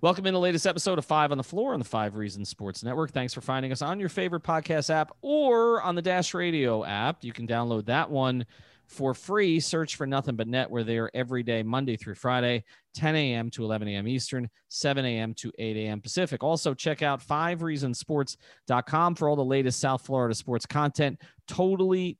Welcome in the latest episode of Five on the Floor on the Five Reasons Sports Network. Thanks for finding us on your favorite podcast app or on the Dash Radio app. You can download that one for free. Search for Nothing But Net. We're there every day, Monday through Friday, 10 a.m. to 11 a.m. Eastern, 7 a.m. to 8 a.m. Pacific. Also, check out 5reasonsports.com for all the latest South Florida sports content. Totally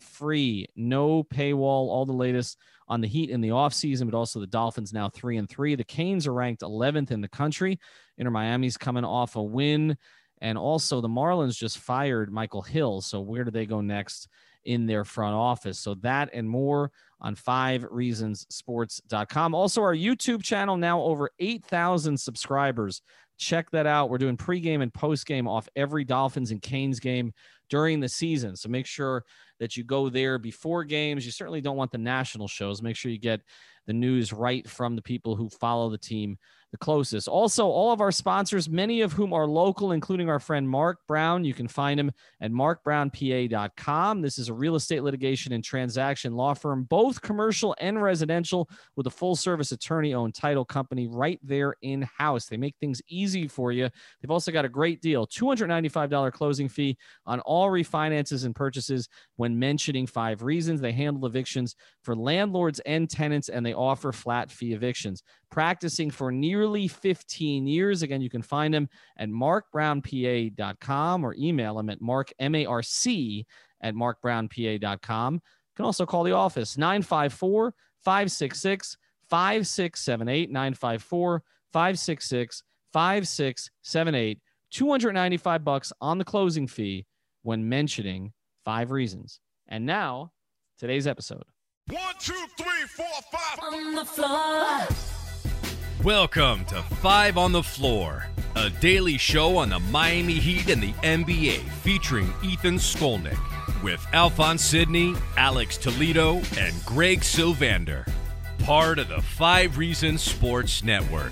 free. No paywall. All the latest on the Heat in the offseason, but also the Dolphins now 3-3. The Canes are ranked 11th in the country. Inter Miami's coming off a win. And also, the Marlins just fired Michael Hill. So where do they go next in their front office? So that and more on 5reasonssports.com. Also, our YouTube channel, now over 8,000 subscribers. Check that out. We're doing pregame and postgame off every Dolphins and Canes game during the season. So make sure that you go there before games. You certainly don't want the national shows. Make sure you get the news right from the people who follow the team the closest. Also, all of our sponsors, many of whom are local, including our friend Mark Brown. You can find him at MarcBrownPA.com. This is a real estate litigation and transaction law firm, both commercial and residential, with a full-service attorney-owned title company right there in-house. They make things easy for you. They've also got a great deal, $295 closing fee on all refinances and purchases when mentioning Five Reasons. They handle evictions for landlords and tenants, and they offer flat fee evictions. Practicing for nearly 15 years. Again, you can find him at marcbrownpa.com or email him at marc@marcbrownpa.com. You can also call the office, 954-566-5678, 954-566-5678, $295 on the closing fee when mentioning Five Reasons. And now, today's episode. 1, 2, 3, 4, 5. On the floor. Welcome to Five on the Floor, a daily show on the Miami Heat and the NBA featuring Ethan Skolnick with Alphonse Sidney, Alex Toledo, and Greg Sylvander, part of the Five Reasons Sports Network.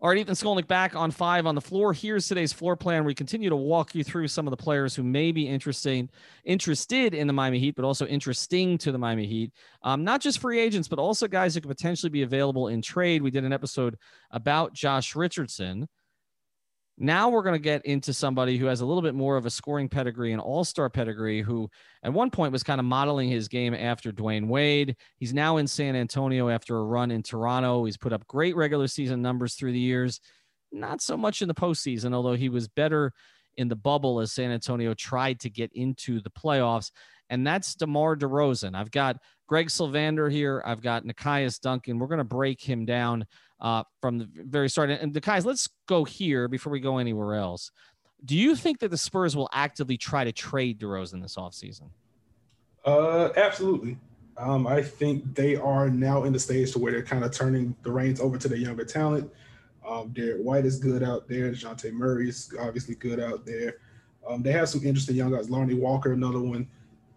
All right, Ethan Skolnick back on Five on the Floor. Here's today's floor plan. We continue to walk you through some of the players who may be interested in the Miami Heat, but also interesting to the Miami Heat. Not just free agents, but also guys who could potentially be available in trade. We did an episode about Josh Richardson. Now we're going to get into somebody who has a little bit more of a scoring pedigree, an all-star pedigree, who at one point was kind of modeling his game after Dwayne Wade. He's now in San Antonio after a run in Toronto. He's put up great regular season numbers through the years, not so much in the postseason, although he was better in the bubble as San Antonio tried to get into the playoffs. And that's DeMar DeRozan. I've got Greg Sylvander here. I've got Nekias Duncan. We're going to break him down from the very start. And Nekias, let's go here before we go anywhere else. Do you think that the Spurs will actively try to trade DeRozan this offseason? Absolutely. I think they are now in the stage to where they're kind of turning the reins over to their younger talent. Derek White is good out there. DeJounte Murray is obviously good out there. They have some interesting young guys. Lonnie Walker, another one.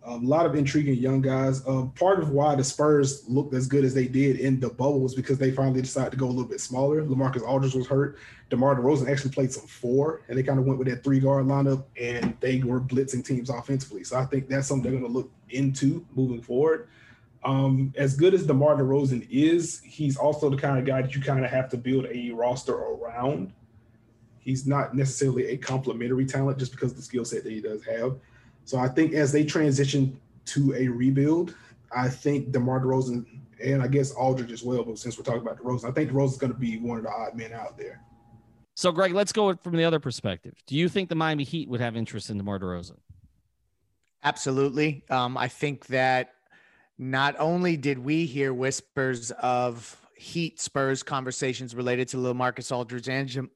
A lot of intriguing young guys. Part of why the Spurs looked as good as they did in the bubble was because they finally decided to go a little bit smaller. LaMarcus Aldridge was hurt. DeMar DeRozan actually played some 4, and they kind of went with that 3-guard lineup, and they were blitzing teams offensively. So I think that's something they're going to look into moving forward. As good as DeMar DeRozan is, he's also the kind of guy that you kind of have to build a roster around. He's not necessarily a complementary talent just because of the skill set that he does have. So I think as they transition to a rebuild, I think DeMar DeRozan and I guess Aldridge as well, but since we're talking about DeRozan, I think DeRozan's going to be one of the odd men out there. So, Greg, let's go from the other perspective. Do you think the Miami Heat would have interest in DeMar DeRozan? Absolutely. I think that not only did we hear whispers of Heat Spurs conversations related to LaMarcus Aldridge and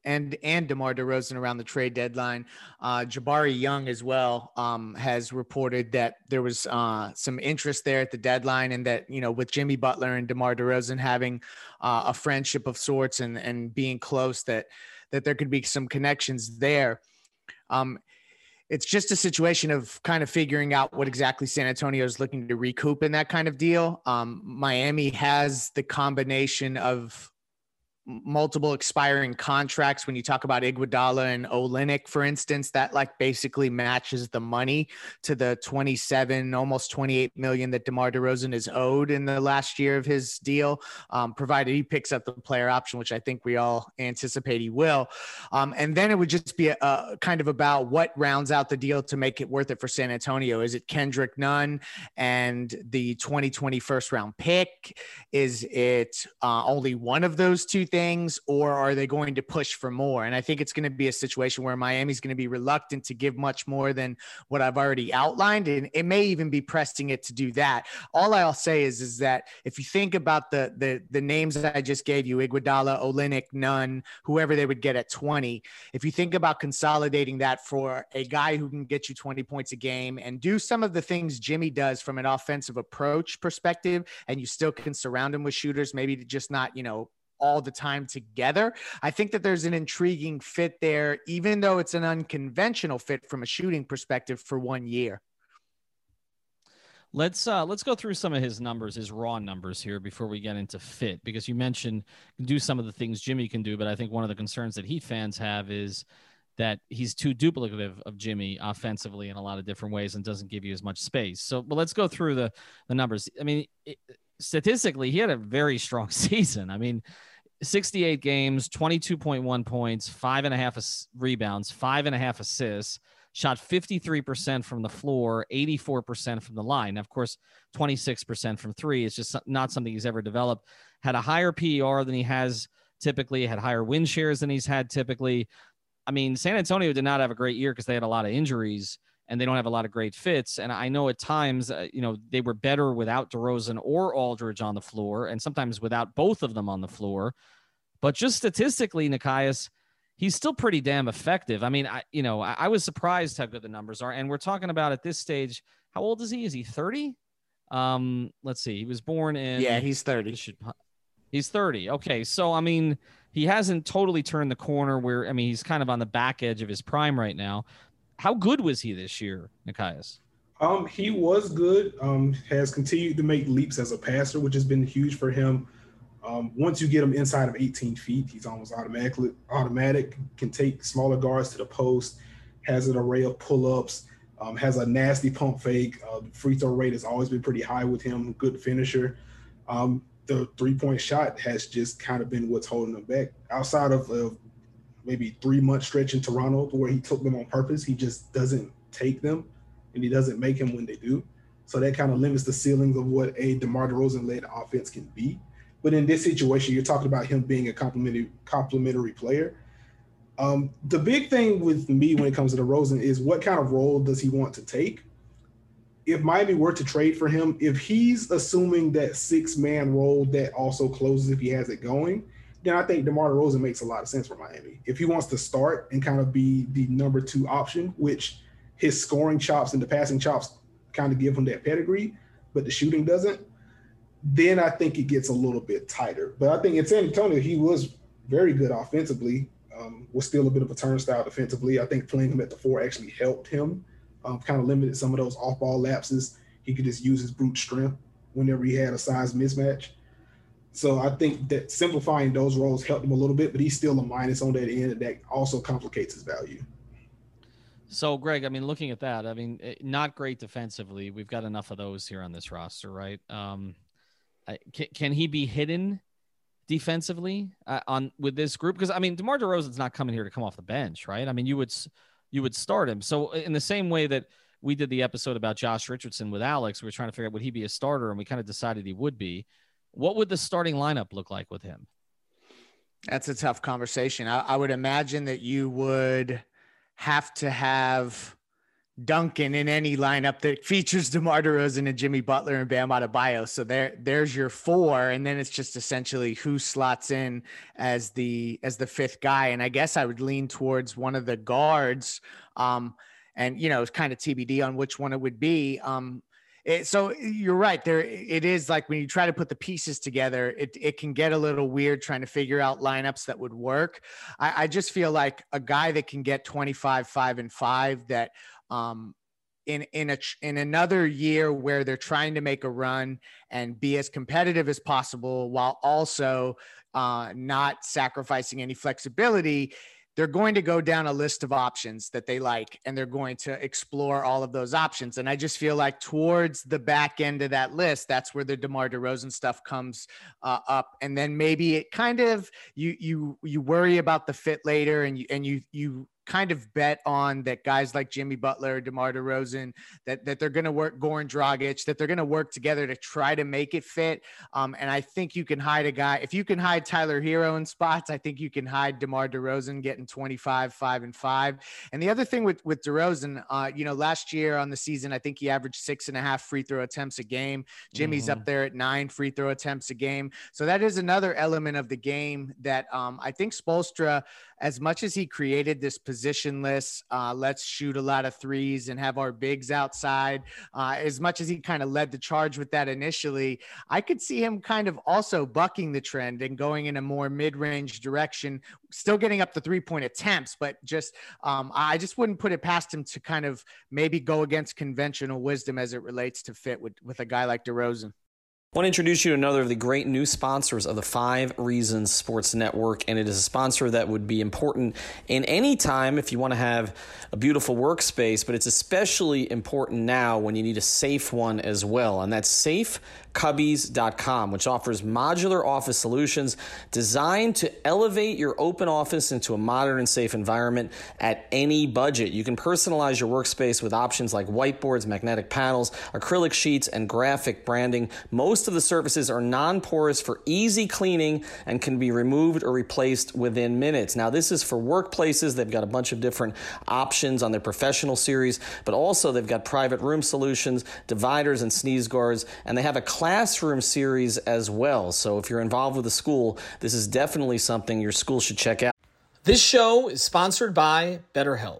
DeMar DeRozan around the trade deadline. Jabari Young as well has reported that there was some interest there at the deadline, and that, you know, with Jimmy Butler and DeMar DeRozan having a friendship of sorts and being close, that there could be some connections there. It's just a situation of kind of figuring out what exactly San Antonio is looking to recoup in that kind of deal. Miami has the combination of multiple expiring contracts. When you talk about Iguodala and Olynyk, for instance, that like basically matches the money to the 27, almost 28 million that DeMar DeRozan is owed in the last year of his deal, provided he picks up the player option, which I think we all anticipate he will. And then it would just be a kind of about what rounds out the deal to make it worth it for San Antonio. Is it Kendrick Nunn and the 2020 first round pick? Is it only one of those two things, or are they going to push for more? And I think it's going to be a situation where Miami's going to be reluctant to give much more than what I've already outlined. And it may even be pressing it to do that. All I'll say is that if you think about the names that I just gave you, Iguodala, Olynyk, Nunn, whoever they would get at 20, if you think about consolidating that for a guy who can get you 20 points a game and do some of the things Jimmy does from an offensive approach perspective, and you still can surround him with shooters, maybe just not, you know, all the time together. I think that there's an intriguing fit there, even though it's an unconventional fit from a shooting perspective for 1 year. Let's go through some of his numbers, his raw numbers here before we get into fit, because you mentioned do some of the things Jimmy can do, but I think one of the concerns that Heat fans have is that he's too duplicative of Jimmy offensively in a lot of different ways and doesn't give you as much space. So, but let's go through the numbers. I mean, statistically, he had a very strong season. I mean, 68 games, 22.1 points, 5.5 rebounds, 5.5 assists, shot 53% from the floor, 84% from the line. Now, of course, 26% from three. It's just not something he's ever developed. Had a higher PER than he has typically, had higher win shares than he's had typically. I mean, San Antonio did not have a great year because they had a lot of injuries and they don't have a lot of great fits. And I know at times, you know, they were better without DeRozan or Aldridge on the floor and sometimes without both of them on the floor. But just statistically, Nekias, he's still pretty damn effective. I mean, I was surprised how good the numbers are. And we're talking about at this stage, how old is he? Is he 30? Let's see. He was born in. Yeah, he's 30. He's 30. Okay. So, I mean, he hasn't totally turned the corner where, I mean, he's kind of on the back edge of his prime right now. How good was he this year, Nekias? He was good. Has continued to make leaps as a passer, which has been huge for him. Once you get him inside of 18 feet, he's almost automatic, can take smaller guards to the post, has an array of pull-ups, has a nasty pump fake. Free throw rate has always been pretty high with him, good finisher. The three-point shot has just kind of been what's holding him back. Outside of maybe 3-month stretch in Toronto where he took them on purpose, he just doesn't take them, and he doesn't make them when they do. So that kind of limits the ceilings of what a DeMar DeRozan-led offense can be. But in this situation, you're talking about him being a complimentary player. The big thing with me when it comes to DeRozan is what kind of role does he want to take? If Miami were to trade for him, if he's assuming that 6-man role that also closes if he has it going, then I think DeMar DeRozan makes a lot of sense for Miami. If he wants to start and kind of be the number 2 option, which his scoring chops and the passing chops kind of give him that pedigree, but the shooting doesn't, then I think it gets a little bit tighter. But I think in San Antonio, he was very good offensively, was still a bit of a turnstile defensively. I think playing him at the 4 actually helped him, kind of limited some of those off-ball lapses. He could just use his brute strength whenever he had a size mismatch. So I think that simplifying those roles helped him a little bit, but he's still a minus on that end, and that also complicates his value. So, Greg, I mean, looking at that, I mean, not great defensively. We've got enough of those here on this roster, right? Can he be hidden defensively with this group? Because, I mean, DeMar DeRozan's not coming here to come off the bench, right? I mean, you would start him. So in the same way that we did the episode about Josh Richardson with Alex, we were trying to figure out would he be a starter, and we kind of decided he would be. What would the starting lineup look like with him? That's a tough conversation. I would imagine that you would have to have Duncan in any lineup that features DeMar DeRozan and Jimmy Butler and Bam Adebayo. So there's your 4, and then it's just essentially who slots in as the 5th guy. And I guess I would lean towards one of the guards, and you know, it's kind of TBD on which one it would be. So you're right there. It is like when you try to put the pieces together, it can get a little weird trying to figure out lineups that would work. I just feel like a guy that can get 25, 5 and 5 that in another year where they're trying to make a run and be as competitive as possible while also not sacrificing any flexibility, they're going to go down a list of options that they like, and they're going to explore all of those options. And I just feel like towards the back end of that list, that's where the DeMar DeRozan stuff comes up. And then maybe it kind of, you worry about the fit later, and you kind of bet on that guys like Jimmy Butler, DeMar DeRozan, that they're going to work, Goran Dragic, that they're going to work together to try to make it fit. And I think you can hide a guy. If you can hide Tyler Hero in spots, I think you can hide DeMar DeRozan getting 25, 5, and 5. And the other thing with DeRozan, last year on the season, I think he averaged 6.5 free throw attempts a game. Jimmy's up there at 9 free throw attempts a game. So that is another element of the game that I think Spoelstra, as much as he created this positionless, let's shoot a lot of threes and have our bigs outside, as much as he kind of led the charge with that initially, I could see him kind of also bucking the trend and going in a more mid-range direction, still getting up the three-point attempts, but just I just wouldn't put it past him to kind of maybe go against conventional wisdom as it relates to fit with a guy like DeRozan. I want to introduce you to another of the great new sponsors of the Five Reasons Sports Network, and it is a sponsor that would be important in any time if you want to have a beautiful workspace, but it's especially important now when you need a safe one as well, and that's SafeCubbies.com, which offers modular office solutions designed to elevate your open office into a modern and safe environment at any budget. You can personalize your workspace with options like whiteboards, magnetic panels, acrylic sheets, and graphic branding. Most of the surfaces are non-porous for easy cleaning and can be removed or replaced within minutes. Now, this is for workplaces. They've got a bunch of different options on their professional series, but also they've got private room solutions, dividers and sneeze guards, and they have a classroom series as well. So if you're involved with a school, this is definitely something your school should check out. This show is sponsored by BetterHelp.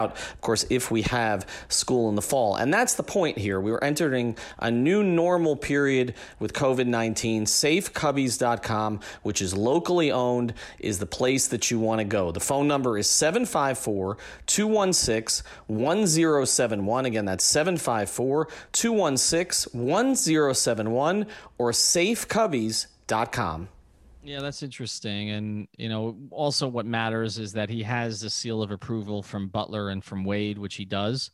Of course, if we have school in the fall. And that's the point here. We were entering a new normal period with COVID-19. SafeCubbies.com, which is locally owned, is the place that you want to go. The phone number is 754-216-1071. Again, that's 754-216-1071 or SafeCubbies.com. Yeah, that's interesting. And, also what matters is that he has the seal of approval from Butler and from Wade, which he does.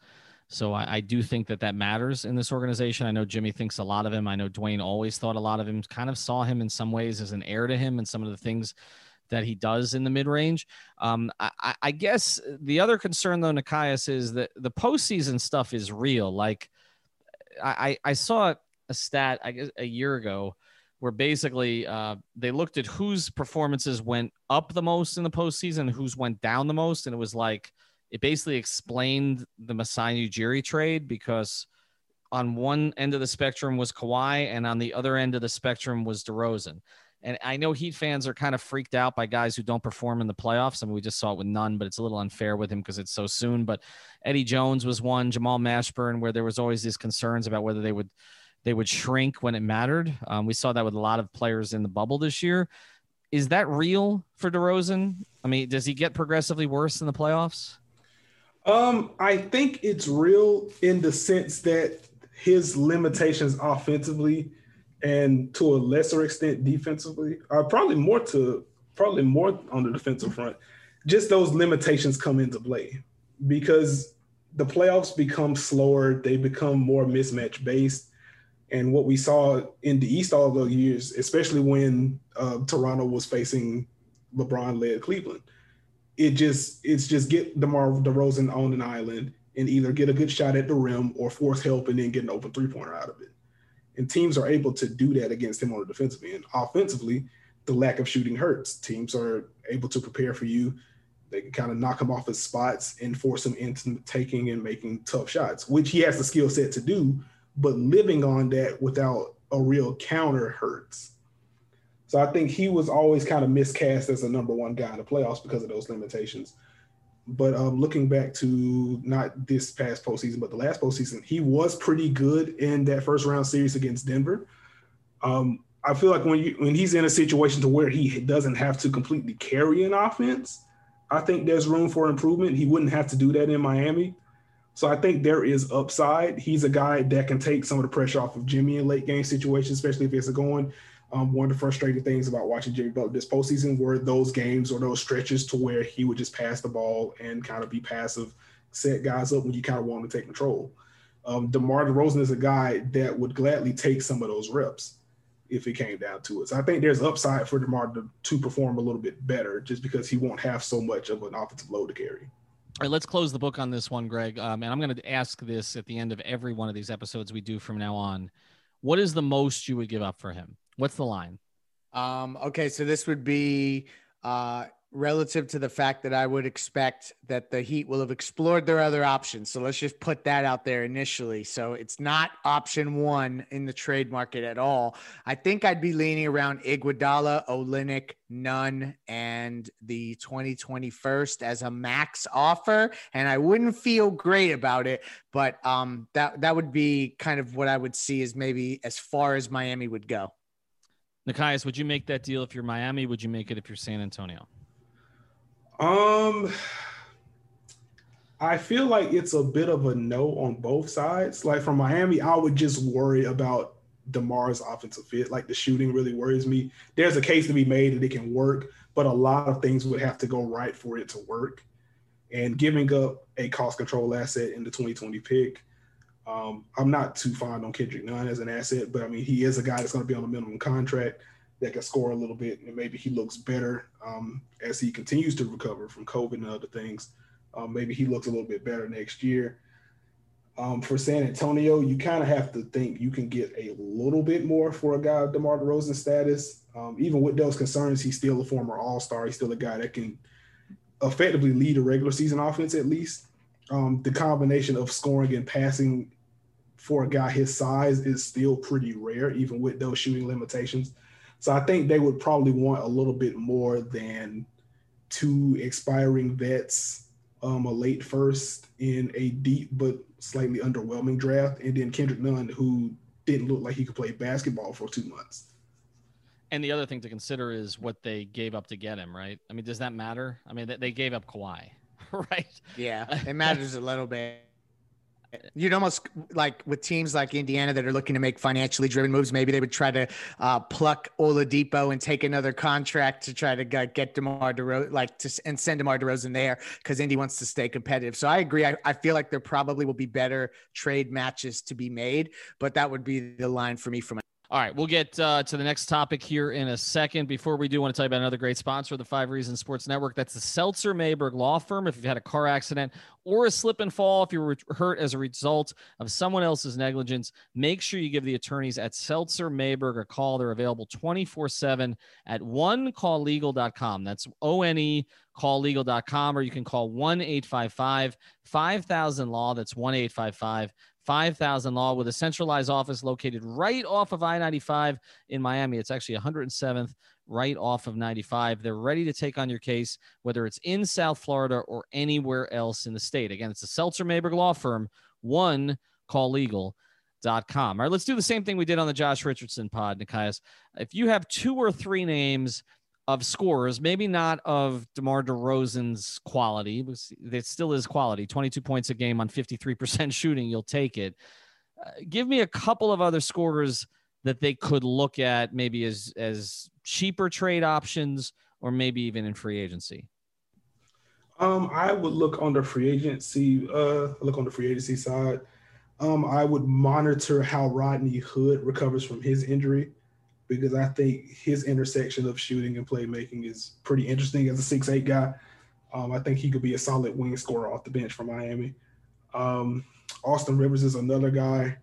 So I do think that matters in this organization. I know Jimmy thinks a lot of him. I know Dwayne always thought a lot of him, kind of saw him in some ways as an heir to him and some of the things that he does in the mid-range. I guess the other concern, though, Nekias, is that the postseason stuff is real. Like I saw a stat, I guess, a year ago, where basically they looked at whose performances went up the most in the postseason, whose went down the most. And it was like, it basically explained the Masai Ujiri trade, because on one end of the spectrum was Kawhi and on the other end of the spectrum was DeRozan. And I know Heat fans are kind of freaked out by guys who don't perform in the playoffs. I mean, we just saw it with Nunn, but it's a little unfair with him because it's so soon. But Eddie Jones was one, Jamal Mashburn, where there was always these concerns about whether they would shrink when it mattered. We saw that with a lot of players in the bubble this year. Is that real for DeRozan? I mean, does he get progressively worse in the playoffs? I think it's real in the sense that his limitations offensively and to a lesser extent defensively, or probably more on the defensive front, just those limitations come into play because the playoffs become slower. They become more mismatch based. And what we saw in the East all those years, especially when Toronto was facing LeBron-led Cleveland, it's just get DeMar DeRozan on an island and either get a good shot at the rim or force help and then get an open three-pointer out of it. And teams are able to do that against him on the defensive end. Offensively, the lack of shooting hurts. Teams are able to prepare for you. They can kind of knock him off his spots and force him into taking and making tough shots, which he has the skill set to do, but living on that without a real counter hurts. So I think he was always kind of miscast as a number one guy in the playoffs because of those limitations. But looking back to not this past postseason, but the last postseason, he was pretty good in that first round series against Denver. I feel like when he's in a situation to where he doesn't have to completely carry an offense, I think there's room for improvement. He wouldn't have to do that in Miami. So I think there is upside. He's a guy that can take some of the pressure off of Jimmy in late game situations, especially if it's going. One of the frustrating things about watching Jimmy Butler this postseason were those games or those stretches to where he would just pass the ball and kind of be passive, set guys up when you kind of want to take control. DeMar DeRozan is a guy that would gladly take some of those reps if it came down to it. So I think there's upside for DeMar to perform a little bit better just because he won't have so much of an offensive load to carry. All right, let's close the book on this one, Greg. And I'm going to ask this at the end of every one of these episodes we do from now on. What is the most you would give up for him? What's the line? Okay, so this would be relative to the fact that I would expect that the Heat will have explored their other options. So let's just put that out there initially. So it's not option one in the trade market at all. I think I'd be leaning around Iguodala, Olynyk, Nunn, and the 2021st as a max offer. And I wouldn't feel great about it, but that would be kind of what I would see as maybe as far as Miami would go. Nekias, would you make that deal if you're Miami? Would you make it if you're San Antonio? I feel like it's a bit of a no on both sides. Like from Miami, I would just worry about DeMar's offensive fit. Like the shooting really worries me. There's a case to be made that it can work, but a lot of things would have to go right for it to work. And giving up a cost control asset in the 2020 pick, I'm not too fond on Kendrick Nunn as an asset, but I mean, he is a guy that's going to be on a minimum contract that can score a little bit, and maybe he looks better as he continues to recover from COVID and other things. Maybe he looks a little bit better next year. For San Antonio, you kind of have to think you can get a little bit more for a guy of DeMar DeRozan's status. Even with those concerns, he's still a former all-star. He's still a guy that can effectively lead a regular season offense at least. The combination of scoring and passing for a guy his size is still pretty rare, even with those shooting limitations. So I think they would probably want a little bit more than two expiring vets, a late first in a deep but slightly underwhelming draft, and then Kendrick Nunn, who didn't look like he could play basketball for 2 months. And the other thing to consider is what they gave up to get him, right? I mean, does that matter? I mean, they gave up Kawhi, right? Yeah, it matters a little bit. You'd almost like with teams like Indiana that are looking to make financially driven moves, maybe they would try to pluck Oladipo and take another contract to try to get DeMar DeRozan, and send DeMar DeRozan there because Indy wants to stay competitive. So I agree. I feel like there probably will be better trade matches to be made, but that would be the line for me. All right, we'll get to the next topic here in a second. Before we do, I want to tell you about another great sponsor of the Five Reasons Sports Network. That's the Seltzer Mayberg Law Firm. If you've had a car accident or a slip and fall, if you were hurt as a result of someone else's negligence, make sure you give the attorneys at Seltzer Mayberg a call. They're available 24/7 at OneCallLegal.com. That's OneCallLegal.com, or you can call 1-855-5000-LAW. That's 1-855-5000-LAW with a centralized office located right off of I-95 in Miami. It's actually 107th right off of 95. They're ready to take on your case, whether it's in South Florida or anywhere else in the state. Again, it's the Seltzer Mayberg Law Firm, OneCallLegal.com. All right, let's do the same thing we did on the Josh Richardson pod, Nekias. If you have two or three names of scorers, maybe not of DeMar DeRozan's quality, because it still is quality, 22 points a game on 53% shooting, you'll take it. Give me a couple of other scorers that they could look at maybe as cheaper trade options or maybe even in free agency? I would look on the free agency. Look on the free agency side. I would monitor how Rodney Hood recovers from his injury, because I think his intersection of shooting and playmaking is pretty interesting as a 6'8 guy. I think he could be a solid wing scorer off the bench for Miami. Austin Rivers is another guy.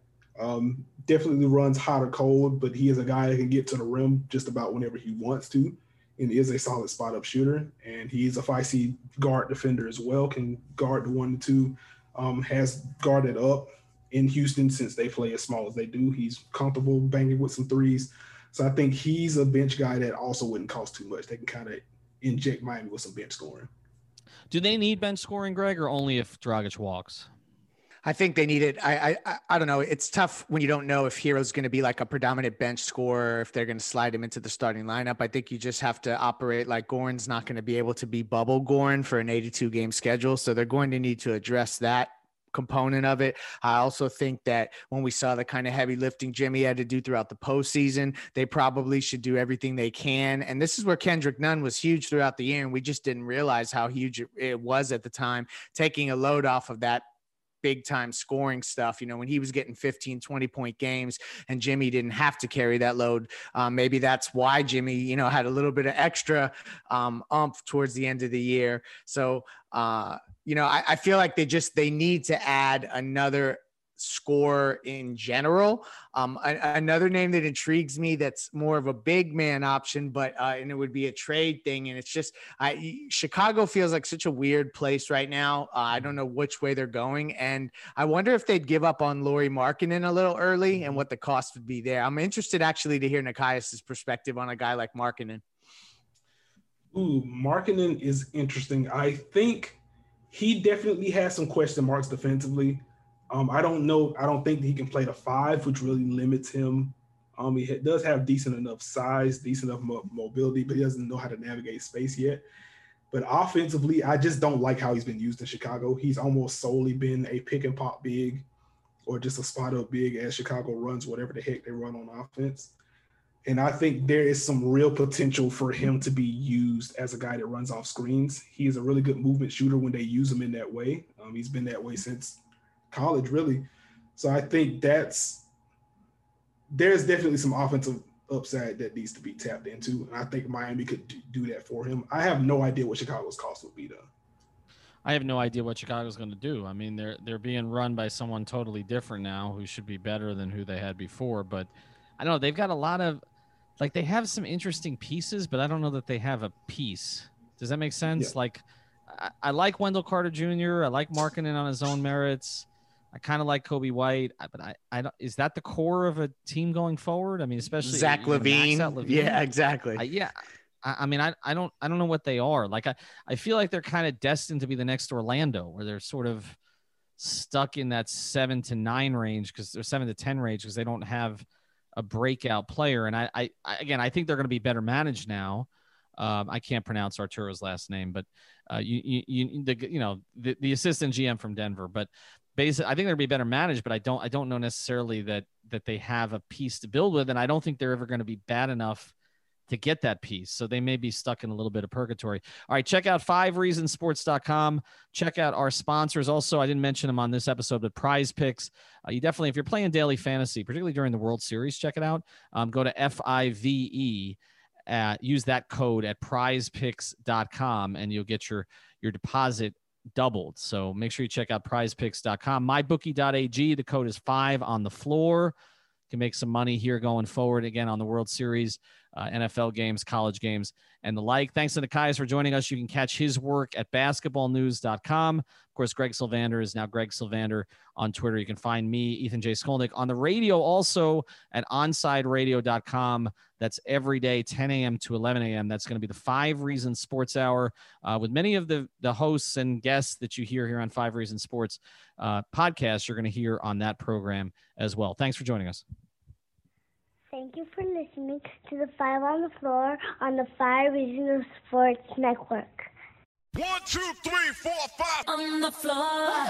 Definitely runs hot or cold, but he is a guy that can get to the rim just about whenever he wants to, and is a solid spot-up shooter. And he's a feisty guard defender as well, can guard the 1-2, has guarded up in Houston since they play as small as they do. He's comfortable banging with some threes. So I think he's a bench guy that also wouldn't cost too much. They can kind of inject Miami with some bench scoring. Do they need bench scoring, Greg, or only if Dragic walks? I think they need it. I don't know. It's tough when you don't know if Hero's going to be like a predominant bench scorer, if they're going to slide him into the starting lineup. I think you just have to operate like Goran's not going to be able to be bubble Goran for an 82-game schedule. So they're going to need to address that component of it. I also think that when we saw the kind of heavy lifting Jimmy had to do throughout the postseason, they probably should do everything they can. And this is where Kendrick Nunn was huge throughout the year, and we just didn't realize how huge it was at the time, taking a load off of that big time scoring stuff. You know, when he was getting 15, 20 point games and Jimmy didn't have to carry that load. Maybe that's why Jimmy, you know, had a little bit of extra oomph towards the end of the year. So, you know, I feel like they need to add another scorer in general. Another name that intrigues me, that's more of a big man option, but and it would be a trade thing. And it's just Chicago feels like such a weird place right now. I don't know which way they're going, and I wonder if they'd give up on Lauri Markkanen a little early and what the cost would be there. I'm interested actually to hear Nekias's perspective on a guy like Markkanen. Ooh, Markkanen is interesting. I think he definitely has some question marks defensively. I don't know. I don't think that he can play the five, which really limits him. He does have decent enough size, decent enough mobility, but he doesn't know how to navigate space yet. But offensively, I just don't like how he's been used in Chicago. He's almost solely been a pick and pop big, or just a spot up big as Chicago runs whatever the heck they run on offense. And I think there is some real potential for him to be used as a guy that runs off screens. He is a really good movement shooter when they use him in that way. He's been that way since college, really. So I think there's definitely some offensive upside that needs to be tapped into, and I think Miami could do that for him. I have no idea what Chicago's cost would be, though. I have no idea what Chicago's going to do. I mean, they're being run by someone totally different now, who should be better than who they had before. But I don't know, they've got a lot of, like, they have some interesting pieces, but I don't know that they have a piece. Does that make sense? Yeah. Like, I like Wendell Carter Jr. I like Markkanen on his own merits. I kind of like Kobe White, but I don't, is that the core of a team going forward? I mean, especially Zach LaVine. Yeah, exactly. I mean, I don't know what they are. Like, I feel like they're kind of destined to be the next Orlando, where they're sort of stuck in that 7 to 9 range, because they're 7 to 10 range, because they don't have a breakout player. And I think they're going to be better managed now. I can't pronounce Arturo's last name, but the assistant GM from Denver, but basically, I think they'll be better managed, but I don't know necessarily that they have a piece to build with, and I don't think they're ever going to be bad enough to get that piece. So they may be stuck in a little bit of purgatory. All right, check out 5reasonsports.com. Check out our sponsors. Also, I didn't mention them on this episode, but Prize Picks. You definitely, if you're playing daily fantasy, particularly during the World Series, check it out. Go to FIVE. Use that code at prizepicks.com, and you'll get your deposit doubled. So make sure you check out prizepicks.com. mybookie.ag, the code is 5 on the floor. Can make some money here going forward, again, on the World Series, NFL games, college games, and the like. Thanks to Nekias for joining us. You can catch his work at basketballnews.com. Of course, Greg Sylvander is now Greg Sylvander on Twitter. You can find me, Ethan J. Skolnick, on the radio also at onsideradio.com. That's every day, 10 a.m. to 11 a.m. That's going to be the 5 Reasons Sports Hour with many of the hosts and guests that you hear here on 5 Reasons Sports podcast. You're going to hear on that program as well. Thanks for joining us. Thank you for listening to the 5 on the Floor on the 5 Reasons Sports Network. 1, 2, 3, 4, 5 on the floor.